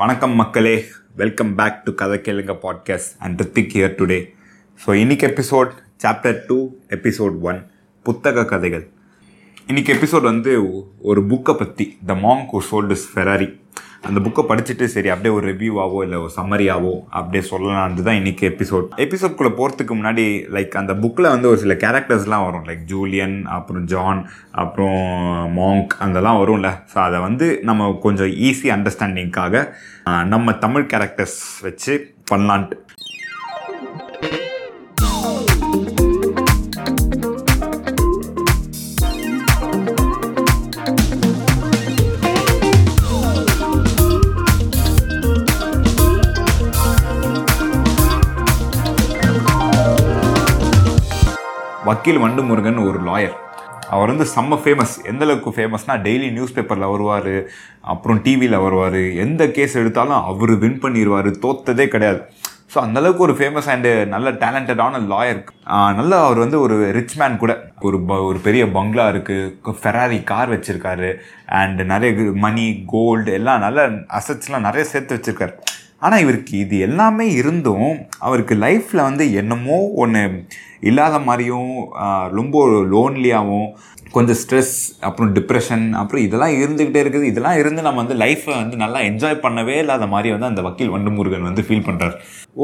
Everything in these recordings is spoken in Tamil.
வணக்கம் மக்களே, வெல்கம் பேக் டு கதை கேளுங்க podcast and Rithik here today. So இன்றைக்கி எபிசோட் சாப்டர் 2 எபிசோட் 1 புத்தக கதைகள். இன்றைக்கி எபிசோட் வந்து ஒரு புக்கை பற்றி, the monk who sold his Ferrari. அந்த புக்கை படிச்சுட்டு சரி அப்படியே ஒரு ரிவ்யூவாவோ இல்லை ஒரு சம்மரியாவோ அப்படியே சொல்லலான்னு தான் இன்றைக்கி எபிசோட்குள்ளே போகிறதுக்கு முன்னாடி லைக் அந்த புக்கில் வந்து ஒரு சில கேரக்டர்ஸ்லாம் வரும், லைக் ஜூலியன், அப்புறம் ஜான், அப்புறம் மாங்க், அதெல்லாம் வரும்ல. ஸோ அதை வந்து நம்ம கொஞ்சம் ஈஸி அண்டர்ஸ்டாண்டிங்காக நம்ம தமிழ் கேரக்டர்ஸ் வச்சு பண்ணலான்ட்டு. வக்கீல் வண்டுமுருகன் ஒரு லாயர். அவர் வந்து செம்ம ஃபேமஸ். எந்த அளவுக்கு ஃபேமஸ்னால் டெய்லி நியூஸ் பேப்பரில் வருவார், அப்புறம் டிவியில் வருவார். எந்த கேஸ் எடுத்தாலும் அவர் வின் பண்ணிடுவார், தோற்றதே கிடையாது. ஸோ அந்தளவுக்கு ஒரு ஃபேமஸ் அண்டு நல்ல டேலண்டடான லாயர். நல்லா அவர் வந்து ஒரு ரிச் மேன் கூட. ஒரு பெரிய பங்களா இருக்குது, ஃபெராரி கார் வச்சுருக்காரு, அண்டு நிறைய மணி, கோல்டு எல்லாம் நல்ல அசட்ஸ்லாம் நிறைய சேர்த்து வச்சுருக்காரு. ஆனால் இவருக்கு இது எல்லாமே இருந்தும் அவருக்கு லைஃப்பில் வந்து என்னமோ ஒன்று இல்லாத மாதிரியும், ரொம்ப லோன்லியாகவும், கொஞ்சம் ஸ்ட்ரெஸ், அப்புறம் டிப்ரெஷன், அப்புறம் இதெல்லாம் இருந்துக்கிட்டே இருக்குது. இதெல்லாம் இருந்து நம்ம வந்து லைஃப்பை வந்து நல்லா என்ஜாய் பண்ணவே இல்லாத மாதிரி வந்து அந்த வக்கீல் வண்டுமுருகன் வந்து ஃபீல் பண்ணுறார்.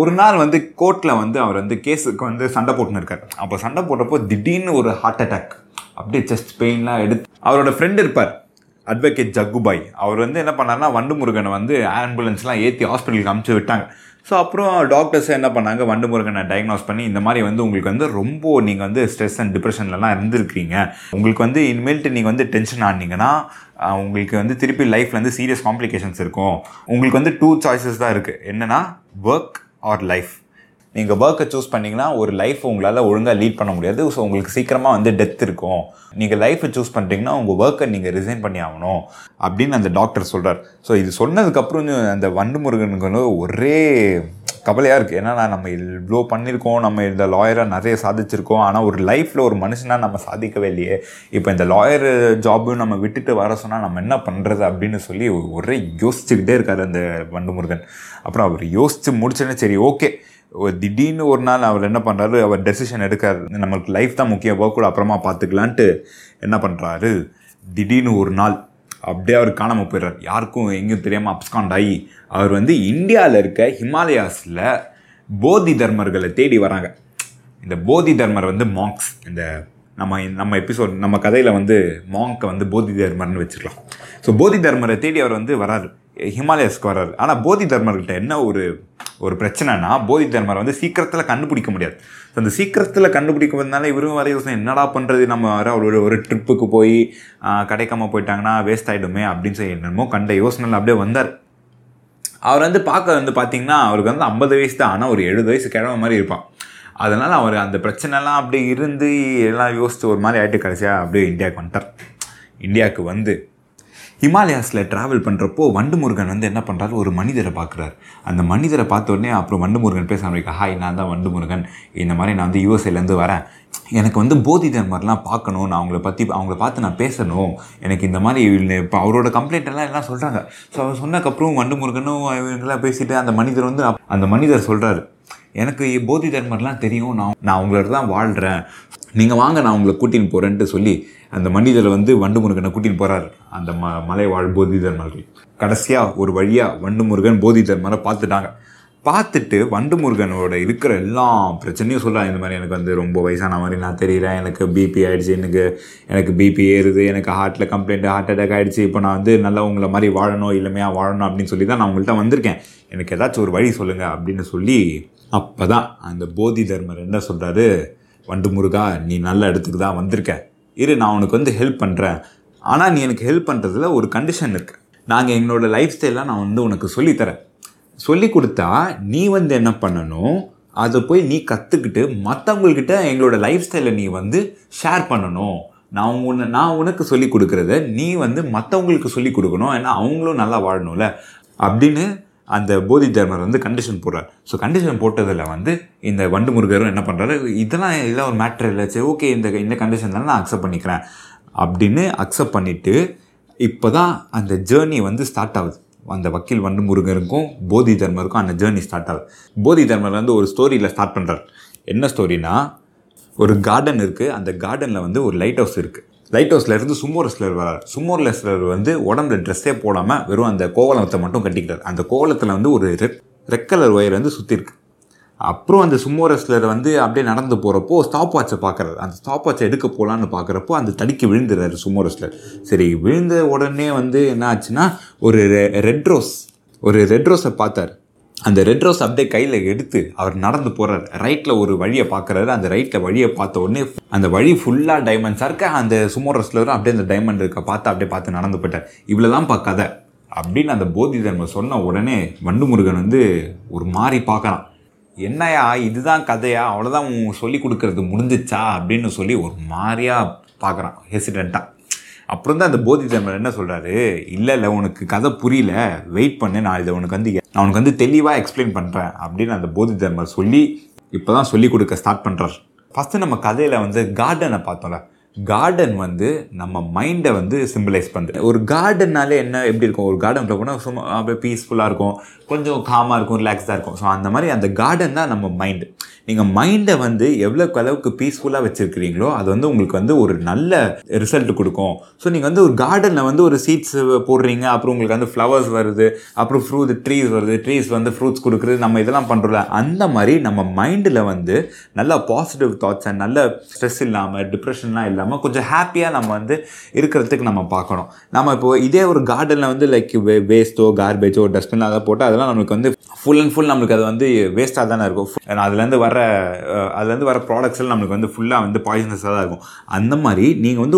ஒரு நாள் வந்து கோர்ட்டில் வந்து அவர் வந்து கேஸுக்கு வந்து சண்டை போட்டுன்னு இருக்கார். அப்போ சண்டை போட்டப்போ திடீர்னு ஒரு ஹார்ட் அட்டாக், அப்படியே செஸ்ட் பெயின்லாம் எடுத்து. அவரோட ஃப்ரெண்டு இருப்பார் அட்வொகேட் ஜகுபாய். அவர் வந்து என்ன பண்ணார்னா வண்டுமுருகனை வந்து ஆம்புலன்ஸ்லாம் ஏற்றி ஹாஸ்பிட்டலுக்கு அனுப்பிச்சு விட்டாங்க. ஸோ அப்புறம் டாக்டர்ஸ் என்ன பண்ணாங்க, வண்டுமுருகனை டயக்னோஸ் பண்ணி, இந்த மாதிரி வந்து உங்களுக்கு வந்து ரொம்ப நீங்கள் வந்து ஸ்ட்ரெஸ் அண்ட் டிப்ரெஷன்லலாம் இருந்திருக்கிறீங்க, உங்களுக்கு வந்து இனிமேல்ட்டு நீங்கள் வந்து டென்ஷன் ஆனீங்கன்னா உங்களுக்கு வந்து திருப்பி லைஃப்பில் வந்து சீரியஸ் காம்ப்ளிகேஷன்ஸ் இருக்கும். உங்களுக்கு வந்து 2 சாய்ஸஸ் தான் இருக்குது. என்னென்னா ஒர்க் ஆர் லைஃப். நீங்கள் ஒர்க்கை சூஸ் பண்ணிங்கன்னா ஒரு லைஃப் உங்களால் ஒழுங்காக லீட் பண்ண முடியாது. ஸோ உங்களுக்கு சீக்கிரமாக வந்து டெத் இருக்கும். நீங்கள் லைஃப்பை சூஸ் பண்ணிட்டீங்கன்னா உங்கள் ஒர்க்கை நீங்கள் ரிசைன் பண்ணி ஆகணும் அப்படின்னு அந்த டாக்டர் சொல்கிறார். ஸோ இது சொன்னதுக்கப்புறம் அந்த வண்டுமுருகனுக்கு வந்து ஒரே கவலையாக இருக்குது. ஏன்னா நம்ம இவ்வளோ பண்ணியிருக்கோம், நம்ம இந்த லாயராக நிறைய சாதிச்சிருக்கோம், ஆனால் ஒரு லைஃப்பில் ஒரு மனுஷனாக நம்ம சாதிக்கவே இல்லையே. இப்போ இந்த லாயர் ஜாபும் நம்ம விட்டுட்டு வர சொன்னால் நம்ம என்ன பண்ணுறது அப்படின்னு சொல்லி ஒரே யோசிச்சுக்கிட்டே இருக்கார் அந்த வண்டுமுருகன். அப்புறம் அவர் யோசித்து முடிச்சோன்னே சரி ஓகே, திடீர்னு ஒரு நாள் அவர் என்ன பண்ணுறாரு, அவர் டெசிஷன் எடுக்கார். நம்மளுக்கு லைஃப் தான் முக்கியம், ஒர்க் கூட அப்புறமா பார்த்துக்கலான்ட்டு என்ன பண்ணுறாரு, திடீர்னு ஒரு நாள் அப்படியே அவர் காணாமல் போயிடுறார். யாருக்கும் எங்கேயும் தெரியாமல் அப்ஸ்காண்ட் ஆகி அவர் வந்து இந்தியாவில் இருக்க ஹிமாலயாஸில் போதிதர்மர்களை தேடி வராங்க. இந்த போதிதர்மர் வந்து மாங்க்ஸ். இந்த நம்ம எபிசோட் நம்ம கதையில் வந்து மாங்கை வந்து போதிதர்மர்னு வச்சுக்கலாம். ஸோ போதிதர்மரை தேடி அவர் வந்து வராரு, ஹிமாலயாஸ்க்கு வராரு. ஆனால் போதிதர்மர்கிட்ட என்ன ஒரு பிரச்சனைனா, போதிதர்மரை வந்து சீக்கிரத்தில் கண்டுபிடிக்க முடியாது. ஸோ அந்த சீக்கிரத்தில் கண்டுபிடிக்கிறதுனால இவரும் வர யோசனை, என்னடா பண்ணுறது, நம்ம வர அவரோட ஒரு ட்ரிப்புக்கு போய் கிடைக்காம போயிட்டாங்கன்னா வேஸ்ட் ஆகிடுமே அப்படின்னு சொல்லி என்னமோ கண்ட யோசனையில் அப்படியே வந்தார். அவர் வந்து பார்க்க வந்து பார்த்திங்கன்னா அவருக்கு வந்து 50 வயசு தான், ஆனால் ஒரு 70 வயசு கிழமை மாதிரி இருப்பான். அதனால் அவர் அந்த பிரச்சனைலாம் அப்படியே இருந்து எல்லாம் யோசித்து ஒரு மாதிரி ஆகிட்டு கடைசியாக அப்படியே இந்தியாவுக்கு வந்துட்டார். இந்தியாவுக்கு வந்து ஹிமாலயாஸில் ட்ராவல் பண்ணுறப்போ வண்டுமுருகன் வந்து என்ன பண்ணுறாரு, ஒரு மனிதரை பார்க்குறாரு. அந்த மனிதரை பார்த்தோடனே அப்புறம் வண்டுமுருகன் பேச ஆரம்பிக்க, ஹாய் நான் தான் வண்டுமுருகன், இந்த மாதிரி நான் வந்து யூஎஸ்ஏலேருந்து வரேன், எனக்கு வந்து போதிதர்மர்லாம் பார்க்கணும், நான் அவங்கள பார்த்து நான் பேசணும், எனக்கு இந்த மாதிரி இப்போ அவரோட கம்ப்ளைண்ட் எல்லாம் சொல்கிறாங்க. ஸோ அவர் சொன்னதுக்கப்புறம் வண்டுமுருகனும் இவங்களாம் பேசிவிட்டு அந்த மனிதர் சொல்கிறாரு, எனக்கு போதிதர்மர்லாம் தெரியும், நான் அவங்களோட தான் வாழ்கிறேன், நீங்கள் வாங்க நான் உங்களை கூட்டின்னு போகிறேன்ட்டு சொல்லி அந்த மனிதரை வந்து வண்டுமுருகனை கூட்டின்னு போகிறாரு அந்த மலைவாழ் போதிதர்மர்கள். கடைசியாக ஒரு வழியாக வண்டுமுருகன் போதிதர்மரை பார்த்துட்டாங்க. பார்த்துட்டு வண்டுமுருகனோட இருக்கிற எல்லா பிரச்சனையும் சொல்கிறாங்க. இந்த மாதிரி எனக்கு வந்து ரொம்ப வயசான மாதிரி நான் தெரிகிறேன், எனக்கு பிபி ஆகிடுச்சு, எனக்கு பிபி ஏறுது, எனக்கு ஹார்ட்டில் கம்ப்ளைண்ட், ஹார்ட் அட்டாக் ஆகிடுச்சு, இப்போ நான் வந்து நல்லா உங்களை மாதிரி வாழணும், இளமையாக வாழணும் அப்படின்னு சொல்லி தான் நான் உங்கள்கிட்ட வந்திருக்கேன், எனக்கு ஏதாச்சும் ஒரு வழி சொல்லுங்கள் அப்படின்னு சொல்லி. அப்போ தான் அந்த போதிதர்மர் என்ன சொல்கிறாரு, வண்டுமுருகா நீ நல்ல இடத்துக்கு தான் வந்திருக்க, இரு நான் உனக்கு வந்து ஹெல்ப் பண்ணுறேன், ஆனால் நீ எனக்கு ஹெல்ப் பண்ணுறதுல ஒரு கண்டிஷன் இருக்குது, நாங்கள் எங்களோட லைஃப் ஸ்டைலாம் நான் வந்து உனக்கு சொல்லித்தரேன், சொல்லி கொடுத்தா நீ வந்து என்ன பண்ணணும், அதை போய் நீ கற்றுக்கிட்டு மற்றவங்கக்கிட்ட எங்களோட லைஃப் ஸ்டைலை நீ வந்து ஷேர் பண்ணணும், நான் உனக்கு சொல்லி கொடுக்குறத நீ வந்து மற்றவங்களுக்கு சொல்லி கொடுக்கணும், ஏன்னா அவங்களும் நல்லா வாழணும்ல அப்படின்னு அந்த போதிதர்மர் வந்து கண்டிஷன் போடுறார். ஸோ கண்டிஷன் போட்டதில் வந்து இந்த வண்டுமுருகரும் என்ன பண்ணுறாரு, இதெல்லாம் ஒரு மேட்ரு இல்லை, சரி ஓகே இந்த கண்டிஷன் தானே நான் அக்செப்ட் பண்ணிக்கிறேன் அப்படின்னு அக்செப்ட் பண்ணிவிட்டு இப்போ தான் அந்த ஜேர்னி வந்து ஸ்டார்ட் ஆகுது. அந்த வக்கீல் வண்டுமுருகனுக்கும் போதிதர்மருக்கும் அந்த ஜேர்னி ஸ்டார்ட் ஆகுது. போதிதர்மர் வந்து ஒரு ஸ்டோரியில் ஸ்டார்ட் பண்ணுறார். என்ன ஸ்டோரினா, ஒரு கார்டன் இருக்குது, அந்த கார்டனில் வந்து ஒரு லைட் ஹவுஸ் இருக்குது. லைட் ஹவுஸ்லேருந்து சும்மோ ரெஸ்லர் வரார். சும்மோ ரெஸ்லர் வந்து உடம்புல ட்ரெஸ்ஸே போடாமல் வெறும் அந்த கோவலத்தை மட்டும் கட்டிக்கிறார். அந்த கோவலத்தில் வந்து ஒரு ரெட் கலர் ஒயர் வந்து சுற்றிருக்கு. அப்புறம் அந்த சும்மோ ரெஸ்லர் வந்து அப்படியே நடந்து போகிறப்போ ஸ்டாப் வாட்சை பார்க்குறாரு. அந்த ஸ்டாப் வாட்சை எடுக்க போகலான்னு பார்க்குறப்போ அந்த தடிக்கு விழுந்துடுறாரு சும்மோ ரெஸ்லர். சரி, விழுந்த உடனே வந்து என்ன ஆச்சுன்னா, ஒரு ரெட் ரோஸை பார்த்தார். அந்த ரெட் ரோஸ் அப்படியே கையில் எடுத்து அவர் நடந்து போகிறார். ரைட்டில் ஒரு வழியை பார்க்குறாரு. அந்த ரைட்டில் வழியை பார்த்த உடனே அந்த வழி ஃபுல்லாக டைமண்ட்ஸாக இருக்க அந்த சும்மோ ரெஸ்லரும் அப்படியே அந்த டைமண்ட் இருக்க பார்த்து நடந்து போயிட்டார். இவ்வளோதான்ப்பா கதை அப்படின்னு அந்த போதிதர்மர் சொன்ன உடனே வண்டுமுருகன் வந்து ஒரு மாதிரி பார்க்குறான். என்னையா இதுதான் கதையா, அவ்வளோதான் சொல்லி கொடுக்கறது முடிஞ்சிச்சா அப்படின்னு சொல்லி ஒரு மாதிரியாக பார்க்குறான் ஹெசிடெண்ட்டாக. அப்புறம் தான் அந்த போதிதர்மர் என்ன சொல்கிறாரு, இல்லை இல்லை உனக்கு கதை புரியல, வெயிட் பண்ணு, நான் உனக்கு வந்து தெளிவாக எக்ஸ்பிளைன் பண்ணுறேன் அப்படின்னு அந்த போதிதர்மர் சொல்லி இப்போ தான் சொல்லி கொடுக்க ஸ்டார்ட் பண்ணுறார். ஃபஸ்ட்டு நம்ம கதையில் வந்து கார்டனை பார்த்தோம்ல, கார்டன் வந்து நம்ம மைண்டை வந்து சிம்பிளைஸ் பண்ணுது. ஒரு கார்டன்னாலே என்ன எப்படி இருக்கும், ஒரு கார்டனில் போனால் சும்மா அப்படியே பீஸ்ஃபுல்லாக இருக்கும், கொஞ்சம் காமாக இருக்கும், ரிலாக்ஸாக இருக்கும். ஸோ அந்த மாதிரி அந்த கார்டன் தான் நம்ம மைண்டு. நீங்கள் மைண்டை வந்து எவ்வளோக்கு அளவுக்கு பீஸ்ஃபுல்லாக வச்சுருக்கிறீங்களோ அது வந்து உங்களுக்கு வந்து ஒரு நல்ல ரிசல்ட் கொடுக்கும். ஸோ நீங்கள் வந்து ஒரு கார்டனில் வந்து ஒரு சீட்ஸ் போடுறீங்க, அப்புறம் உங்களுக்கு வந்து ஃப்ளவர்ஸ் வருது, அப்புறம் ட்ரீஸ் வருது, ட்ரீஸ் வந்து ஃப்ரூட்ஸ் கொடுக்குறது, நம்ம இதெல்லாம் பண்ணுறோம்ல. அந்த மாதிரி நம்ம மைண்டில் வந்து நல்லா பாசிட்டிவ் தாட்ஸ் அண்ட் நல்ல ஸ்ட்ரெஸ் இல்லாமல், டிப்ரெஷன்லாம் இல்லாமல் கொஞ்சம் ஹாப்பியாக நம்ம வந்து இருக்கிறதுக்கு நம்ம பார்க்கணும். நம்ம இப்போ இதே ஒரு கார்டனில் வந்து லைக் வேஸ்ட்டோ கார்பேஜோ டஸ்ட்பின் அதை போட்டால் அதெல்லாம் நம்மளுக்கு வந்து ஃபுல் அண்ட் ஃபுல் நம்மளுக்கு அது வந்து வேஸ்ட்டாக தானே இருக்கும். அதுலேருந்து வர ப்ராடக்ட்ஸ் எல்லாம் நம்மளுக்கு வந்து ஃபுல்லாக வந்து பாய்சனஸாக தான் இருக்கும். அந்த மாதிரி நீங்கள்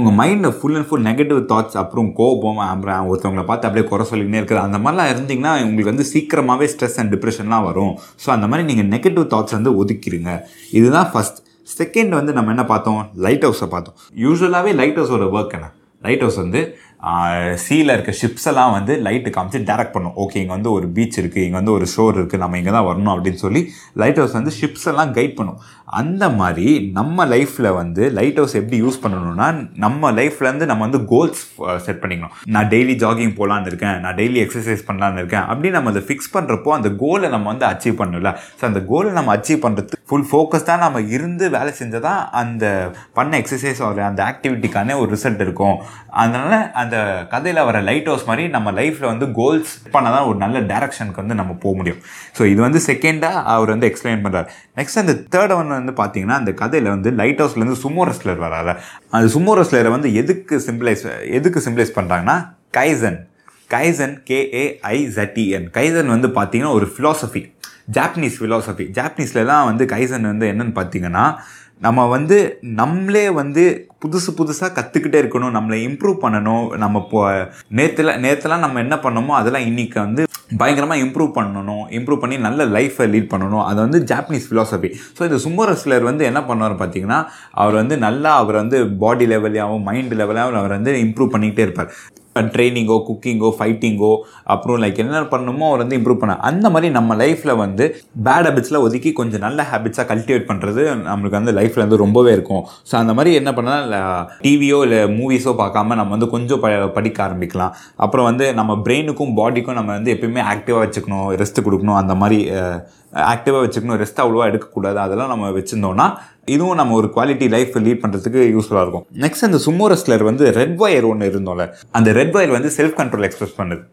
உங்கள் மைண்டில் full and full negative thoughts, அப்புறம் கோபம், அப்புறம் ஒருத்தவங்களை பார்த்து அப்படியே குறை சொல்லிக்கிட்டே இருக்குது, அந்த மாதிரிலாம் இருந்தீங்கன்னா உங்களுக்கு வந்து சீக்கிரமாகவே ஸ்ட்ரெஸ் அண்ட் டிப்ரெஷன்லாம் வரும். ஸோ அந்த மாதிரி நீங்கள் நெகட்டிவ் தாட்ஸ் வந்து ஒதுக்கிடுங்க. இதுதான் ஃபஸ்ட். செகண்ட் வந்து நம்ம என்ன பார்த்தோம், லைட் ஹவுஸை பார்த்தோம். யூஸ்வலாகவே லைட் ஹவுஸோட ஒர்க் என்ன, லைட் ஹவுஸ் வந்து சீல இருக்க ஷிப்ஸ் எல்லாம் வந்து லைட்டு காமிச்சு டைரக்ட் பண்ணும். ஓகே, இங்கே வந்து ஒரு பீச் இருக்குது, இங்கே வந்து ஒரு ஷோர் இருக்குது, நம்ம இங்கே தான் வரணும் அப்படின்னு சொல்லி லைட் ஹவுஸ் வந்து ஷிப்ஸ் எல்லாம் கைட் பண்ணும். அந்த மாதிரி நம்ம லைஃப்பில் வந்து லைட் ஹவுஸ் எப்படி யூஸ் பண்ணணும்னா, நம்ம லைஃப்லேருந்து நம்ம வந்து கோல்ஸ் செட் பண்ணிக்கணும். நான் டெய்லி ஜாகிங் போகலான்னு இருக்கேன், நான் டெய்லி எக்ஸசைஸ் பண்ணலான்னு இருக்கேன் அப்படின்னு நம்ம அதை ஃபிக்ஸ் பண்ணுறப்போ அந்த கோலை நம்ம வந்து அச்சீவ் பண்ணணும்ல. ஸோ அந்த கோலை நம்ம அச்சீவ் பண்ணுறதுக்கு ஃபுல் ஃபோக்கஸ்டாக நம்ம இருந்து வேலை செஞ்சால் தான் அந்த பண்ண எக்ஸசைஸ் ஒரு அந்த ஆக்டிவிட்டிக்கான ஒரு ரிசல்ட் இருக்கும். அதனால் அந்த கதையில் வர லைட் ஹவுஸ் மாதிரி நம்ம லைஃப்பில் வந்து கோல்ஸ் பண்ணால் தான் ஒரு நல்ல டைரக்ஷனுக்கு வந்து நம்ம போக முடியும். ஸோ இது வந்து செகண்டாக அவர் வந்து எக்ஸ்பிளைன் பண்ணுறார். நெக்ஸ்ட் அந்த தேர்ட் ஒன் வந்து பார்த்தீங்கன்னா, அந்த கதையில் வந்து லைட் ஹவுஸ்லேருந்து சும்மோ ரெஸ்லர் வராது. அந்த சும்மோ ரெஸ்லரை வந்து எதுக்கு சிம்பிளைஸ் பண்ணுறாங்கன்னா, கைசன் KAIZEN. கைசன் வந்து பார்த்தீங்கன்னா ஒரு ஃபிலாசபி, ஜாப்பனீஸ். ஜாப்பனீஸ்லாம் வந்து கைசன் வந்து என்னன்னு பார்த்தீங்கன்னா, நம்ம வந்து நம்மளே வந்து புதுசாக கற்றுக்கிட்டே இருக்கணும், நம்மளை இம்ப்ரூவ் பண்ணணும். நம்ம இப்போ நேற்றுலாம் நம்ம என்ன பண்ணோமோ அதெல்லாம் இன்றைக்கி வந்து பயங்கரமாக இம்ப்ரூவ் பண்ணி நல்ல லைஃப்பை லீட் பண்ணணும். அது வந்து ஜாப்பனீஸ் ஃபிலாசபி. ஸோ இந்த சும்மோ ரெஸ்லர் வந்து என்ன பண்ணுவார் பார்த்தீங்கன்னா, அவர் வந்து பாடி லெவலையாகவும் மைண்ட் லெவலாகவும் அவர் வந்து இம்ப்ரூவ் பண்ணிக்கிட்டே இருப்பார். ட்ரைனிங்கோ, குக்கிங்கோ, ஃபைட்டிங்கோ, அப்புறம் லைக் என்ன பண்ணணுமோ அவர் வந்து இம்ப்ரூவ் பண்ண. அந்த மாதிரி நம்ம லைஃப்பில் வந்து பேட் ஹேபிட்ஸில் ஒதுக்கி கொஞ்சம் நல்ல ஹேபிட்ஸாக கல்டிவேட் பண்ணுறது நம்மளுக்கு வந்து லைஃப்பில் வந்து ரொம்பவே இருக்கும். ஸோ அந்த மாதிரி என்ன பண்ணால், டிவியோ இல்லை மூவிஸோ பார்க்காம நம்ம வந்து கொஞ்சம் படிக்க ஆரம்பிக்கலாம். அப்புறம் வந்து நம்ம பிரெயினுக்கும் பாடிக்கும் நம்ம வந்து எப்பயுமே ஆக்டிவாக வச்சுக்கணும், ரெஸ்ட்டு கொடுக்கணும். அந்த மாதிரி ஆக்டிவாக வச்சுக்கணும், ரெஸ்ட் அவ்வளோவா எடுக்கக்கூடாது. அதெல்லாம் நம்ம வச்சுருந்தோன்னா இதுவும் நம்ம ஒரு குவாலிட்டி லைஃப் லீட் பண்ணுறதுக்கு யூஸ்ஃபுல்லாக இருக்கும். நெக்ஸ்ட் அந்த சும்மோ ரெஸ்லர் வந்து ரெட் வயர் ஒன்று இருந்தோம்ல, அந்த ரெட் வயர் வந்து செல்ஃப் கண்ட்ரோல் எக்ஸ்பிரஸ் பண்ணுது.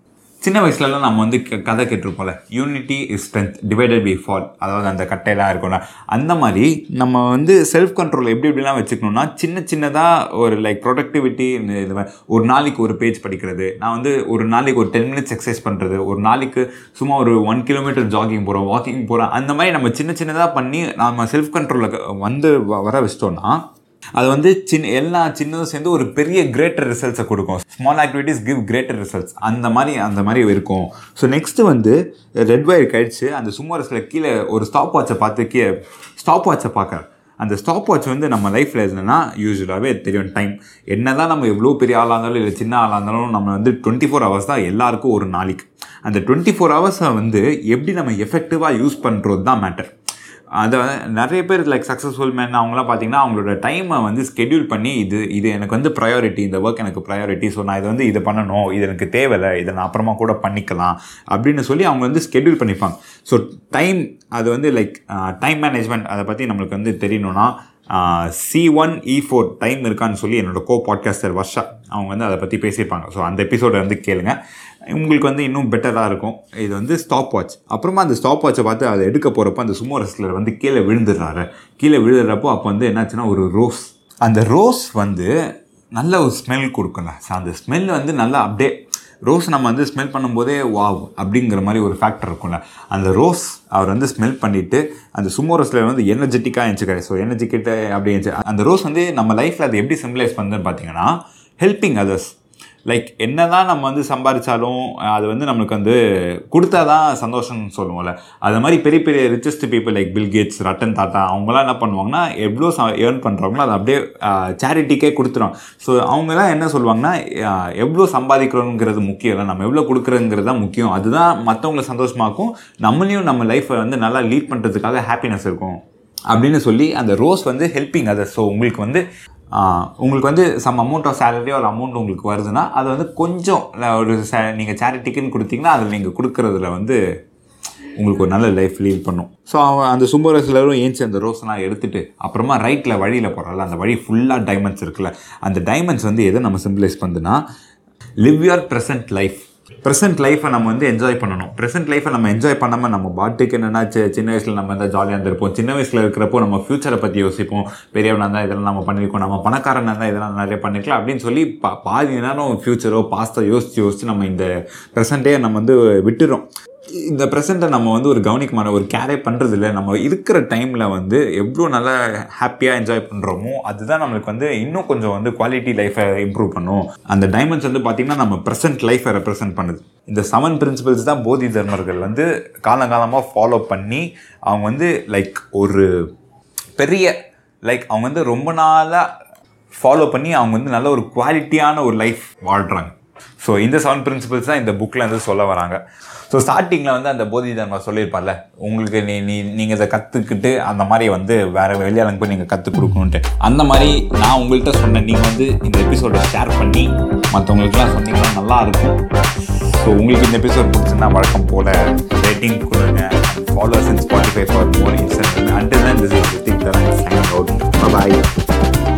சின்ன வயசுலலாம் நம்ம வந்து கதை கேட்டிருப்போம்ல, unity is strength divided by fall, அதாவது அந்த கட்டையெல்லாம் இருக்கும்ல. அந்த மாதிரி நம்ம வந்து செல்ஃப் கண்ட்ரோல் எப்படிலாம் வச்சுக்கணும்னா, சின்னதாக ஒரு லைக் ப்ரொடக்டிவிட்டி, ஒரு நாளைக்கு ஒரு பேஜ் படிக்கிறது, நான் வந்து ஒரு நாளைக்கு ஒரு 10 minutes எக்ஸசைஸ் பண்ணுறது, ஒரு நாளைக்கு சும்மா ஒரு 1 kilometer ஜாகிங் போகிறோம், வாக்கிங் போகிறோம். அந்த மாதிரி நம்ம சின்னதாக பண்ணி நம்ம செல்ஃப் கண்ட்ரோலில் வந்து வர வச்சிட்டோன்னா அது வந்து எல்லா சின்னதும் சேர்ந்து ஒரு பெரிய கிரேட்டர் ரிசல்ட்ஸை கொடுக்கும். Small activities give greater results, அந்த மாதிரி இருக்கும். ஸோ நெக்ஸ்ட்டு வந்து ரெட் வயர் கழிச்சு அந்த சும்மோ ரெஸ்லர் கீழே ஒரு ஸ்டாப் வாட்சை பார்க்குறாரு. அந்த ஸ்டாப் வாட்ச் வந்து நம்ம லைஃப்பில் என்னென்னா, யூஸ்வலாகவே தெரியும் டைம். என்ன தான் நம்ம எவ்வளோ பெரிய ஆளாக இருந்தாலும் இல்லை சின்ன ஆளாக இருந்தாலும் நம்ம வந்து 24 hours தான் எல்லாருக்கும் ஒரு நாளைக்கு. அந்த 24 hours வந்து எப்படி நம்ம எஃபெக்டிவாக யூஸ் பண்ணுறது தான் மேட்டர். அதை நிறைய பேர் லைக் சக்ஸஸ்ஃபுல் மேன் அவங்களாம் பார்த்தீங்கன்னா அவங்களோட டைமை வந்து ஸ்கெடியூல் பண்ணி இது எனக்கு வந்து ப்ரையாரிட்டி, இந்த ஒர்க் எனக்கு ப்ரையாரிட்டி, ஸோ நான் இதை வந்து இதை பண்ணணும், இது எனக்கு தேவையில்லை, இதை நான் அப்புறமா கூட பண்ணிக்கலாம் அப்படின்னு சொல்லி அவங்க வந்து ஸ்கெடியூல் பண்ணிப்பாங்க. ஸோ டைம் அது வந்து லைக் டைம் மேனேஜ்மெண்ட் அதை பற்றி நம்மளுக்கு வந்து தெரியணும்னா C1E4 டைம் இருக்கான்னு சொல்லி என்னோட கோ பாட்காஸ்டர் வர்ஷா அவங்க வந்து அதை பற்றி பேசியிருப்பாங்க. ஸோ அந்த எபிசோடை வந்து கேளுங்க, உங்களுக்கு வந்து இன்னும் பெட்டராக இருக்கும். இது வந்து ஸ்டாப் வாட்ச். அப்புறமா அந்த ஸ்டாப் வாட்சை பார்த்து அதை எடுக்க போகிறப்போ அந்த சுமோ ரெஸ்லர் வந்து கீழே விழுந்துடுறாரு. கீழே விழுதுறப்போ அப்போ வந்து என்னாச்சுன்னா ஒரு ரோஸ், அந்த ரோஸ் வந்து நல்ல ஒரு ஸ்மெல் கொடுக்குங்க. ஸோ அந்த ஸ்மெல் வந்து நல்லா அப்படியே ரோஸ் நம்ம வந்து ஸ்மெல் பண்ணும்போதே வாவ் அப்படிங்கிற மாதிரி ஒரு ஃபேக்டர் இருக்கும்ல, அந்த ரோஸ் அவர் வந்து ஸ்மெல் பண்ணிவிட்டு அந்த சுமோ ரெஸ்லர் வந்து எனர்ஜெட்டிக்காக இருந்துச்சு. ஸோ எனர்ஜெட்டிக்காக அப்படி இருந்துச்சு. அந்த ரோஸ் வந்து நம்ம லைஃப்பில் அது எப்படி சிம்பிளைஸ் பண்ணுதுன்னு பார்த்தீங்கன்னா ஹெல்பிங் அதர்ஸ். லைக் என்ன தான் நம்ம வந்து சம்பாதிச்சாலும் அது வந்து நம்மளுக்கு வந்து கொடுத்தா தான் சந்தோஷம்னு சொல்லுவோம்ல, அது மாதிரி பெரிய பெரிய richest people like Bill Gates, Ratan Tata அவங்களாம் என்ன பண்ணுவாங்கன்னா எவ்வளோ ஏர்ன் பண்ணுறாங்களோ அதை அப்படியே சேரிட்டிக்கே கொடுத்துருவாங்க. ஸோ அவங்களாம் என்ன சொல்லுவாங்கன்னா எவ்வளோ சம்பாதிக்கிறோங்கிறது முக்கியம் இல்லை, நம்ம எவ்வளோ கொடுக்குறோங்கிறது தான் முக்கியம், அதுதான் மற்றவங்களை சந்தோஷமாக்கும், நம்மளையும் நம்ம லைஃப்பை வந்து நல்லா லீட் பண்ணுறதுக்காக ஹாப்பினஸ் இருக்கும் அப்படின்னு சொல்லி அந்த ரோஸ் வந்து ஹெல்பிங் அதை. ஸோ உங்களுக்கு வந்து சம் அமௌண்ட் ஆஃப் சேலரி ஒரு அமௌண்ட் உங்களுக்கு வருதுன்னா அது வந்து கொஞ்சம் ஒரு நீங்கள் சேரிட்டிக்குன்னு கொடுத்தீங்கன்னா அதில் நீங்கள் கொடுக்குறதுல வந்து உங்களுக்கு ஒரு நல்ல லைஃப் லீட் பண்ணும். ஸோ அவன் அந்த சுமோரஸ்லரும் ஏஞ்சி அந்த ரோஸ்லாம் எடுத்துகிட்டு அப்புறமா ரைட்டில் வழியில் போகிறாள். அந்த வழி ஃபுல்லாக டைமண்ட்ஸ் இருக்குல்ல, அந்த டைமண்ட்ஸ் வந்து எதை நம்ம சிம்பிளைஸ் பண்ணுதுன்னா live your present life. Present லைஃப்பை நம்ம வந்து என்ஜாய் பண்ணணும். ப்ரெசென்ட் லைஃப்பை நம்ம என்ஜாய் பண்ணாமல் நம்ம பாட்டுக்கு என்னென்னா சின்ன வயசில் நம்ம வந்து ஜாலியாக இருந்திருப்போம். சின்ன வயசில் இருக்கிறப்போ நம்ம ஃப்யூச்சரை பற்றி யோசிப்போம், பெரியவனாக இருந்தால் இதெல்லாம் நம்ம பண்ணியிருக்கோம், நம்ம பணக்காரனாக இருந்தால் இதெல்லாம் நிறைய பண்ணிக்கலாம் அப்படின்னு சொல்லி பாதி நேரம் ஃப்யூச்சரோ பாஸ்ட்டோ யோசித்து நம்ம இந்த ப்ரெசென்ட்டே நம்ம வந்து விட்டுறோம். இந்த ப்ரெசென்ட்டை நம்ம வந்து ஒரு கவனிக்கமான ஒரு கேரே பண்ணுறது இல்லை. நம்ம இருக்கிற டைமில் வந்து எவ்வளோ நல்லா ஹாப்பியாக என்ஜாய் பண்ணுறோமோ அதுதான் நம்மளுக்கு வந்து இன்னும் கொஞ்சம் வந்து குவாலிட்டி லைஃப்பை இம்ப்ரூவ் பண்ணும். அந்த டைமண்ட்ஸ் வந்து பார்த்திங்கன்னா நம்ம ப்ரெசென்ட் லைஃப்பை ரெப்ரசென்ட் பண்ணுது. இந்த 7 பிரின்சிபல்ஸ் தான் போதிதர்மர்கள் வந்து காலங்காலமாக ஃபாலோ பண்ணி அவங்க வந்து லைக் ஒரு பெரிய லைக் அவங்க வந்து ரொம்ப நாளாக ஃபாலோ பண்ணி அவங்க வந்து நல்ல ஒரு குவாலிட்டியான ஒரு லைஃப் வாழ்கிறாங்க. ஸோ இந்த 7 பிரின்சிபல்ஸ் தான் இந்த புக்கில் வந்து சொல்ல வராங்க. ஸோ ஸ்டார்டிங்கில் வந்து அந்த போதிதர்மா சொல்லியிருப்பார்ல உங்களுக்கு நீங்கள் இதை கற்றுக்கிட்டு அந்த மாதிரி வந்து வேறு வெளியாளுங்க போய் நீங்கள் கற்றுக் கொடுக்கணுன்ட்டு, அந்த மாதிரி நான் உங்கள்கிட்ட சொன்னேன். நீங்கள் வந்து இந்த எபிசோடை ஷேர் பண்ணி மற்றவங்களுக்குலாம் சொன்னீங்கன்னா நல்லாயிருக்கும். ஸோ உங்களுக்கு இந்த எபிசோட் பிடிச்சிருந்தா வழக்கம் போல் ரேட்டிங் கொடுங்க. Followers in Spotify for more insights. Until then, this is Hrithik. Signing out. Bye-bye.